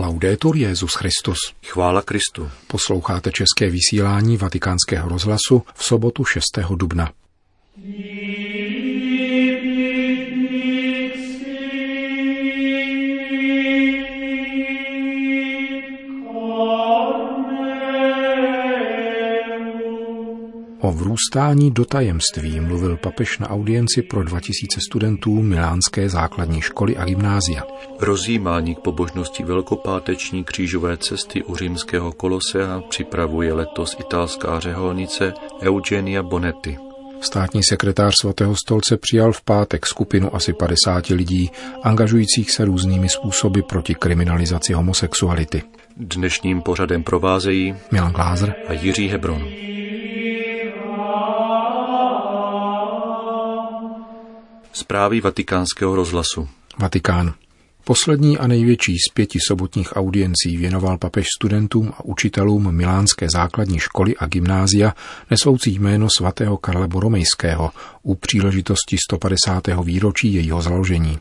Laudetur Jesus Christus. Chvála Kristu. Posloucháte české vysílání Vatikánského rozhlasu v sobotu 6. dubna. O vrůstání do tajemství mluvil papež na audienci pro 2000 studentů milánské základní školy a gymnázia. Rozjímání k pobožnosti velkopáteční křížové cesty u římského Kolosea připravuje letos italská řeholnice Eugenia Bonetti. Státní sekretář Svatého stolce přijal v pátek skupinu asi 50 lidí, angažujících se různými způsoby proti kriminalizaci homosexuality. Dnešním pořadem provázejí Milan Glázer a Jiří Hebron. Zprávy Vatikánského rozhlasu. Vatikán. Poslední a největší z 5 sobotních audiencí věnoval papež studentům a učitelům milánské základní školy a gymnázia nesoucí jméno svatého Karla Boromejského u příležitosti 150. výročí jejího založení.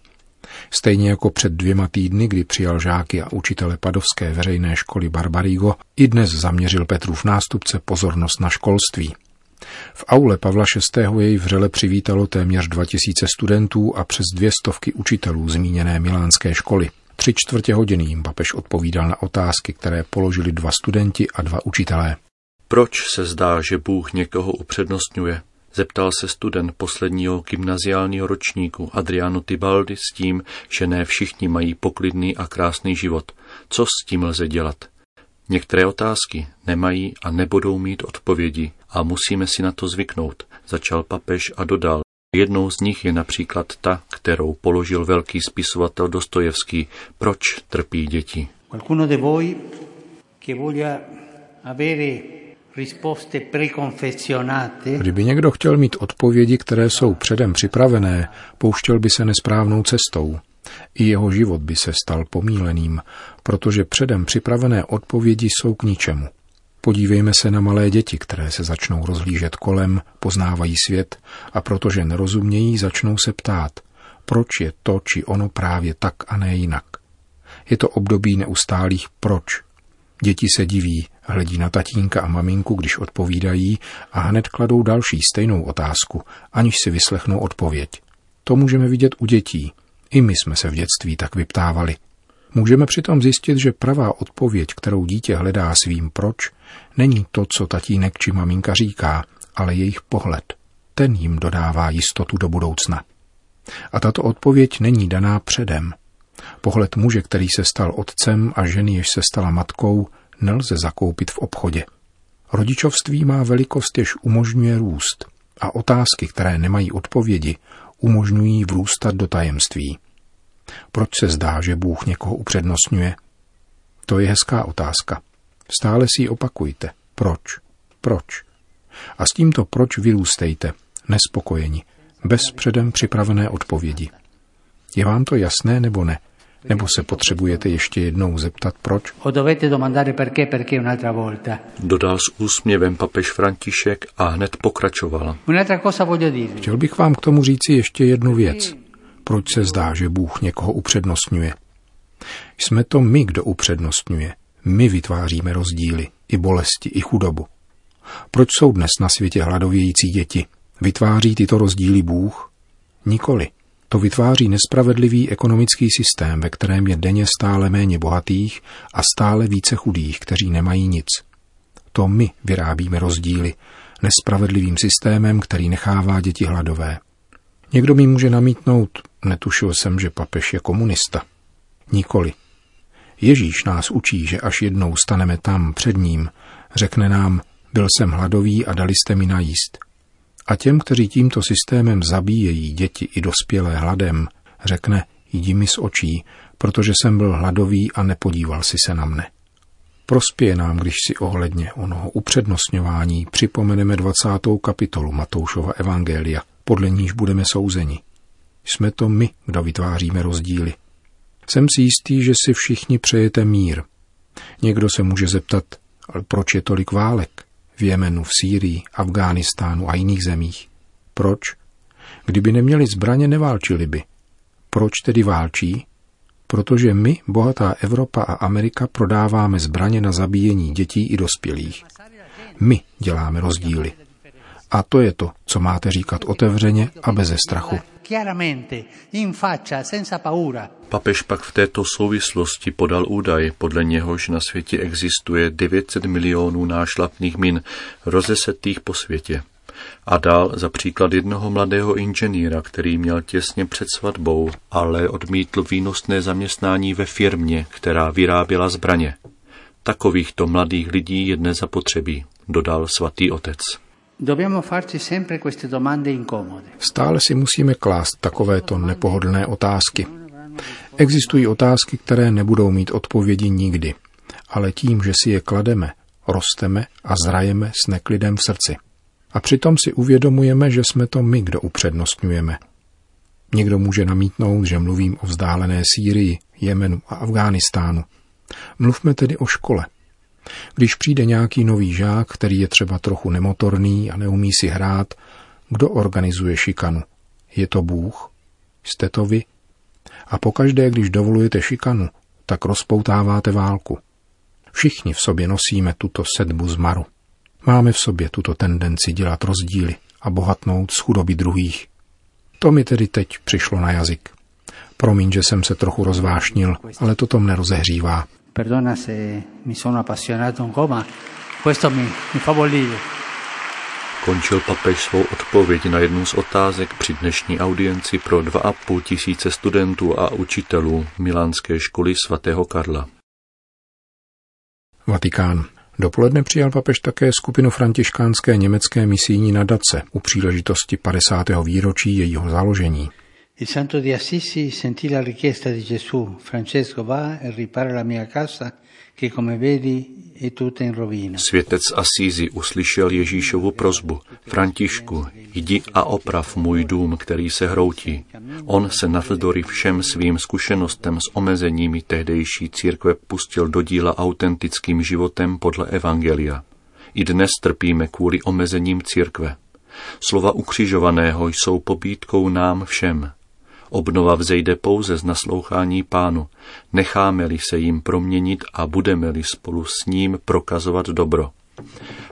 Stejně jako před 2 týdny, kdy přijal žáky a učitele padovské veřejné školy Barbarigo, i dnes zaměřil Petrův nástupce pozornost na školství. V aule Pavla VI. Jej vřele přivítalo téměř 2000 studentů a přes 200 učitelů zmíněné milánské školy. 3/4 hodiny jim papež odpovídal na otázky, které položili 2 studenti a 2 učitelé. Proč se zdá, že Bůh někoho upřednostňuje? Zeptal se student posledního gymnaziálního ročníku Adrianu Tibaldi s tím, že ne všichni mají poklidný a krásný život. Co s tím lze dělat? Některé otázky nemají a nebudou mít odpovědi a musíme si na to zvyknout, začal papež a dodal. Jednou z nich je například ta, kterou položil velký spisovatel Dostojevský. Proč trpí děti? Kdyby někdo chtěl mít odpovědi, které jsou předem připravené, pouštěl by se nesprávnou cestou. I jeho život by se stal pomíleným, protože předem připravené odpovědi jsou k ničemu. Podívejme se na malé děti, které se začnou rozhlížet kolem, poznávají svět a protože nerozumějí, začnou se ptát, proč je to či ono právě tak a ne jinak. Je to období neustálých proč. Děti se diví, hledí na tatínka a maminku, když odpovídají a hned kladou další stejnou otázku, aniž si vyslechnou odpověď. To můžeme vidět u dětí. I my jsme se v dětství tak vyptávali. Můžeme přitom zjistit, že pravá odpověď, kterou dítě hledá svým proč, není to, co tatínek či maminka říká, ale jejich pohled. Ten jim dodává jistotu do budoucna. A tato odpověď není daná předem. Pohled muže, který se stal otcem a ženy, jež se stala matkou, nelze zakoupit v obchodě. Rodičovství má velikost, jež umožňuje růst. A otázky, které nemají odpovědi, umožňují vrůstat do tajemství. Proč se zdá, že Bůh někoho upřednostňuje? To je hezká otázka. Stále si ji opakujte. Proč? Proč? A s tímto proč vyrůstejte, nespokojeni, bez předem připravené odpovědi. Je vám to jasné nebo ne? Nebo se potřebujete ještě jednou zeptat proč? Dodal s úsměvem papež František a hned pokračoval. Chtěl bych vám k tomu říci ještě jednu věc. Proč se zdá, že Bůh někoho upřednostňuje? Jsme to my, kdo upřednostňuje. My vytváříme rozdíly, i bolesti, i chudobu. Proč jsou dnes na světě hladovějící děti? Vytváří tyto rozdíly Bůh? Nikoli. To vytváří nespravedlivý ekonomický systém, ve kterém je denně stále méně bohatých a stále více chudých, kteří nemají nic. To my vyrábíme rozdíly nespravedlivým systémem, který nechává děti hladové. Někdo mi může namítnout, netušil jsem, že papež je komunista. Nikoli. Ježíš nás učí, že až jednou staneme tam před ním, řekne nám, byl jsem hladový a dali jste mi najíst. A těm, kteří tímto systémem zabíjejí děti i dospělé hladem, řekne, jdi mi z očí, protože jsem byl hladový a nepodíval si se na mne. Prospěje nám, když si ohledně onoho upřednostňování připomeneme 20. kapitolu Matoušova Evangelia, podle níž budeme souzeni. Jsme to my, kdo vytváříme rozdíly. Jsem si jistý, že si všichni přejete mír. Někdo se může zeptat, ale proč je tolik válek? V Jemenu, v Sýrii, Afghánistánu a jiných zemích. Proč? Kdyby neměli zbraně, neválčili by. Proč tedy válčí? protože my, bohatá Evropa a Amerika, prodáváme zbraně na zabíjení dětí i dospělých. My děláme rozdíly. A to je to, co máte říkat otevřeně a beze strachu. Papež pak v této souvislosti podal údaj, podle něhož na světě existuje 900 milionů nášlapných min, rozesetých po světě. A dal za příklad jednoho mladého inženýra, který měl těsně před svatbou, ale odmítl výnosné zaměstnání ve firmě, která vyráběla zbraně. Takovýchto mladých lidí je dnes zapotřebí, dodal svatý otec. Stále si musíme klást takovéto nepohodlné otázky. Existují otázky, které nebudou mít odpovědi nikdy, ale tím, že si je klademe, rosteme a zrajeme s neklidem v srdci. A přitom si uvědomujeme, že jsme to my, kdo upřednostňujeme. Někdo může namítnout, že mluvím o vzdálené Sýrii, Jemenu a Afghánistánu. Mluvme tedy o škole. Když přijde nějaký nový žák, který je třeba trochu nemotorný a neumí si hrát, kdo organizuje šikanu? Je to Bůh? Jste to vy? A pokaždé, když dovolujete šikanu, tak rozpoutáváte válku. Všichni v sobě nosíme tuto sedbu zmaru. Máme v sobě tuto tendenci dělat rozdíly a bohatnout z chudoby druhých. To mi tedy teď přišlo na jazyk. Promiň, že jsem se trochu rozvášnil, ale toto mne rozehřívá. Perdona se mi sono appassionato un po', ma questo mi fa bollire. Končil papež svou odpověď na jednu z otázek při dnešní audienci pro 2,5 tisíce studentů a učitelů milánské školy svatého Karla. Vatikán. Dopoledne přijal papež také skupinu františkánské německé misijní nadace u příležitosti 50. výročí jejího založení. Il Santo di Assisi sentì la richiesta di Gesù, Francesco va e ripara la mia casa che come vedi è tutta in rovina. Světec Assisi uslyšel Ježíšovu prosbu: Františku, jdi a oprav můj dům, který se hroutí. On se navzdory všem svým zkušenostem s omezeními tehdejší církve pustil do díla autentickým životem podle Evangelia. I dnes trpíme kvůli omezením církve. Slova ukřižovaného jsou pobídkou nám všem. Obnova vzejde pouze z naslouchání Pánu, necháme-li se jim proměnit a budeme-li spolu s ním prokazovat dobro.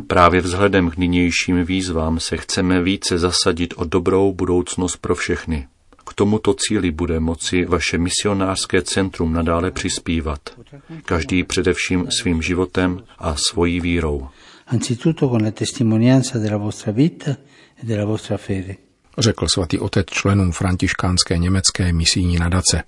Právě vzhledem k nynějším výzvám se chceme více zasadit o dobrou budoucnost pro všechny. K tomuto cíli bude moci vaše misionářské centrum nadále přispívat, každý především svým životem a svojí vírou. Anzitutto con la testimonianza della vostra vita e della vostra fede. Řekl svatý otec členům františkánské německé misijní nadace.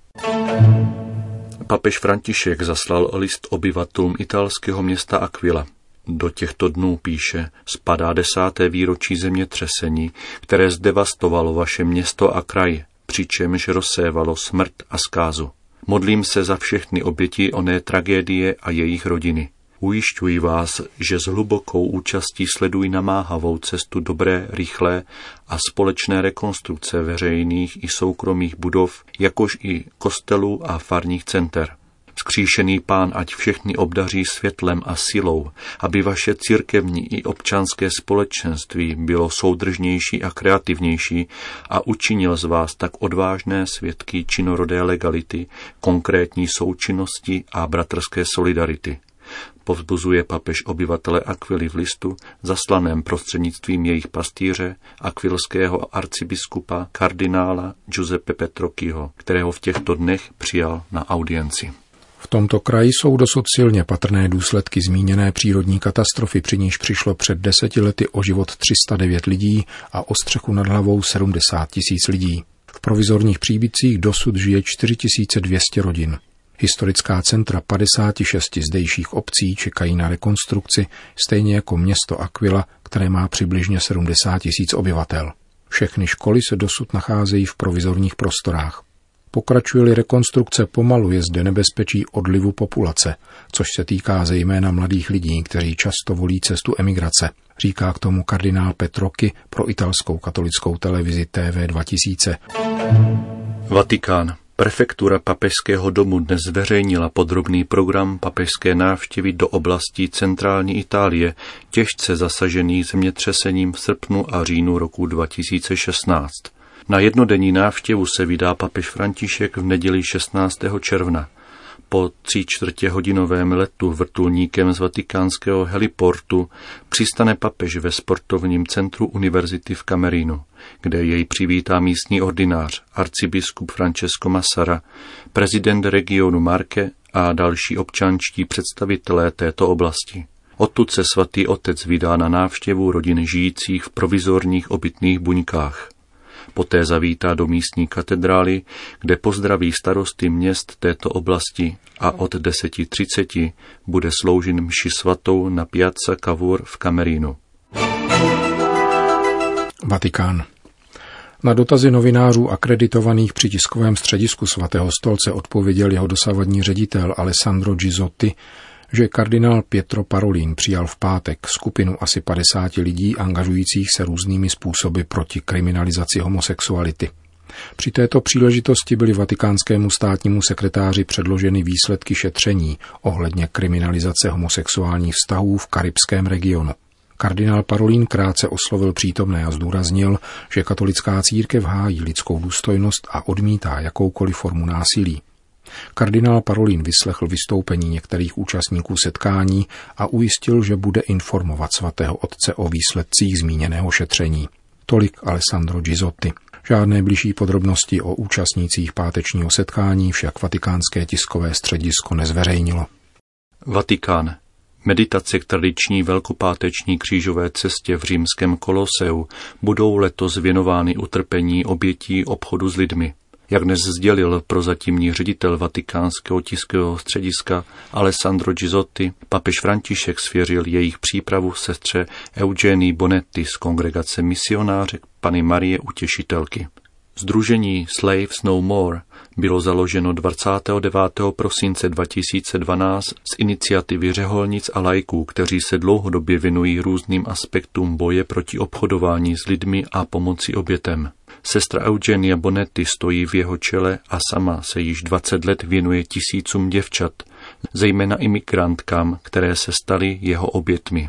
Papež František zaslal list obyvatelům italského města Aquila. Do těchto dnů, píše, spadá 10. výročí zemětřesení, které zdevastovalo vaše město a kraj, přičemž rozsévalo smrt a zkázu. Modlím se za všechny oběti oné tragédie a jejich rodiny. Ujišťuji vás, že s hlubokou účastí sledují namáhavou cestu dobré, rychlé a společné rekonstrukce veřejných i soukromých budov, jakož i kostelů a farních center. Vzkříšený Pán ať všechny obdaří světlem a silou, aby vaše církevní i občanské společenství bylo soudržnější a kreativnější a učinil z vás tak odvážné svědky činorodé legality, konkrétní součinnosti a bratrské solidarity. Povzbuzuje papež obyvatele Aquily v listu, zaslaném prostřednictvím jejich pastýře, akvilského arcibiskupa kardinála Giuseppe Petrochiho, kterého v těchto dnech přijal na audienci. V tomto kraji jsou dosud silně patrné důsledky zmíněné přírodní katastrofy, při níž přišlo před 10 lety o život 309 lidí a o střechu nad hlavou 70 000 lidí. V provizorních příbytcích dosud žije 4200 rodin. Historická centra 56 zdejších obcí čekají na rekonstrukci, stejně jako město Aquila, které má přibližně 70 000 obyvatel. Všechny školy se dosud nacházejí v provizorních prostorách. Pokračuje-li rekonstrukce pomalu, je zde nebezpečí odlivu populace, což se týká zejména mladých lidí, kteří často volí cestu emigrace, říká k tomu kardinál Petrochi pro italskou katolickou televizi TV 2000. Vatikán. Prefektura papežského domu dnes zveřejnila podrobný program papežské návštěvy do oblastí centrální Itálie, těžce zasažených zemětřesením v srpnu a říjnu roku 2016. Na jednodenní návštěvu se vydá papež František v neděli 16. června. Po 3/4hodinovém letu vrtulníkem z vatikánského heliportu přistane papež ve sportovním centru univerzity v Kamerínu, kde jej přivítá místní ordinář, arcibiskup Francesco Masara, prezident regionu Marche a další občanští představitelé této oblasti. Odtud se svatý otec vydá na návštěvu rodin žijících v provizorních obytných buňkách. Poté zavítá do místní katedrály, kde pozdraví starosty měst této oblasti a od 10:30 bude sloužen mši svatou na Piazza Cavour v Kamerínu. Vatikán. Na dotazy novinářů akreditovaných při tiskovém středisku svatého stolce odpověděl jeho dosavadní ředitel Alessandro Gisotti, že kardinál Pietro Parolin přijal v pátek skupinu asi 50 lidí angažujících se různými způsoby proti kriminalizaci homosexuality. Při této příležitosti byly vatikánskému státnímu sekretáři předloženy výsledky šetření ohledně kriminalizace homosexuálních vztahů v karibském regionu. Kardinál Parolin krátce oslovil přítomné a zdůraznil, že katolická církev hájí lidskou důstojnost a odmítá jakoukoliv formu násilí. Kardinál Parolin vyslechl vystoupení některých účastníků setkání a ujistil, že bude informovat svatého otce o výsledcích zmíněného šetření. Tolik Alessandro Gisotti. Žádné bližší podrobnosti o účastnících pátečního setkání však vatikánské tiskové středisko nezveřejnilo. Vatikán. Meditace k tradiční velkopáteční křížové cestě v římském Koloseu budou letos věnovány utrpení obětí obchodu s lidmi. Jak dnes sdělil prozatímní ředitel vatikánského tiskového střediska Alessandro Gisotti, papež František svěřil jejich přípravu sestře Eugenii Bonetti z kongregace misionářek Panny Marie Utěšitelky. Sdružení Slaves No More bylo založeno 29. prosince 2012 z iniciativy řeholnic a laiků, kteří se dlouhodobě věnují různým aspektům boje proti obchodování s lidmi a pomoci obětem. Sestra Eugenia Bonetti stojí v jeho čele a sama se již 20 let věnuje tisícům děvčat, zejména imigrantkám, které se staly jeho obětmi.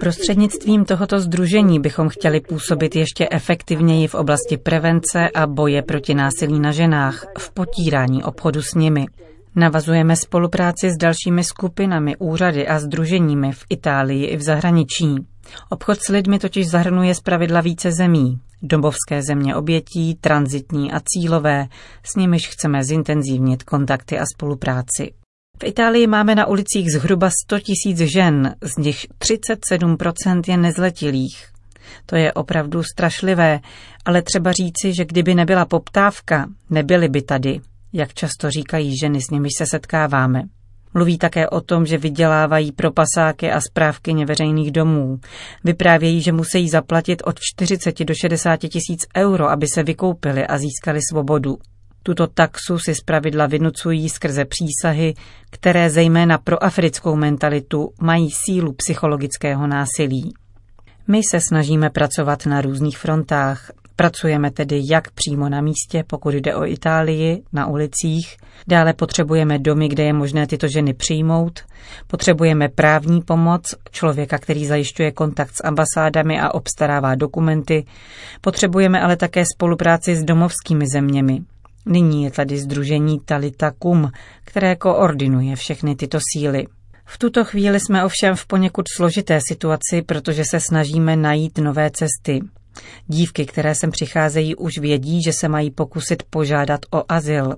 Prostřednictvím tohoto sdružení bychom chtěli působit ještě efektivněji v oblasti prevence a boje proti násilí na ženách, v potírání obchodu s nimi. Navazujeme spolupráci s dalšími skupinami, úřady a sdruženími v Itálii i v zahraničí. Obchod s lidmi totiž zahrnuje zpravidla více zemí, domovské země obětí, tranzitní a cílové, s nimiž chceme zintenzívnit kontakty a spolupráci. V Itálii máme na ulicích zhruba 100 000 žen, z nich 37% je nezletilých. To je opravdu strašlivé, ale třeba říci, že kdyby nebyla poptávka, nebyly by tady, jak často říkají ženy, s nimiž se setkáváme. Mluví také o tom, že vydělávají pro pasáky a správkyně veřejných domů. Vyprávějí, že musí zaplatit od 40 do 60 tisíc euro, aby se vykoupili a získali svobodu. Tuto taxu si zpravidla vynucují skrze přísahy, které zejména pro africkou mentalitu mají sílu psychologického násilí. My se snažíme pracovat na různých frontách. Pracujeme tedy jak přímo na místě, pokud jde o Itálii, na ulicích. Dále potřebujeme domy, kde je možné tyto ženy přijmout. Potřebujeme právní pomoc, člověka, který zajišťuje kontakt s ambasádami a obstarává dokumenty. Potřebujeme ale také spolupráci s domovskými zeměmi. Nyní je tady sdružení Talita Kum, které koordinuje všechny tyto síly. V tuto chvíli jsme ovšem v poněkud složité situaci, protože se snažíme najít nové cesty. Dívky, které sem přicházejí, už vědí, že se mají pokusit požádat o azyl.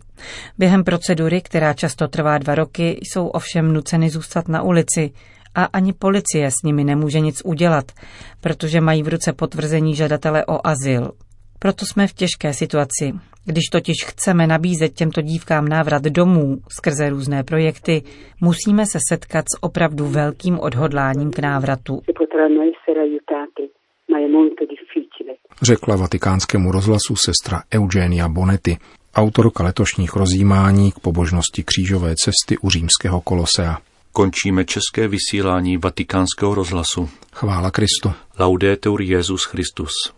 Během procedury, která často trvá 2 roky, jsou ovšem nuceny zůstat na ulici a ani policie s nimi nemůže nic udělat, protože mají v ruce potvrzení žadatele o azyl. Proto jsme v těžké situaci. Když totiž chceme nabízet těmto dívkám návrat domů skrze různé projekty, musíme se setkat s opravdu velkým odhodláním k návratu. Řekla vatikánskému rozhlasu sestra Eugenia Bonetti, autorka letošních rozjímání k pobožnosti křížové cesty u římského Kolosea. Končíme české vysílání vatikánského rozhlasu. Chvála Kristu. Laudetur Jesus Christus.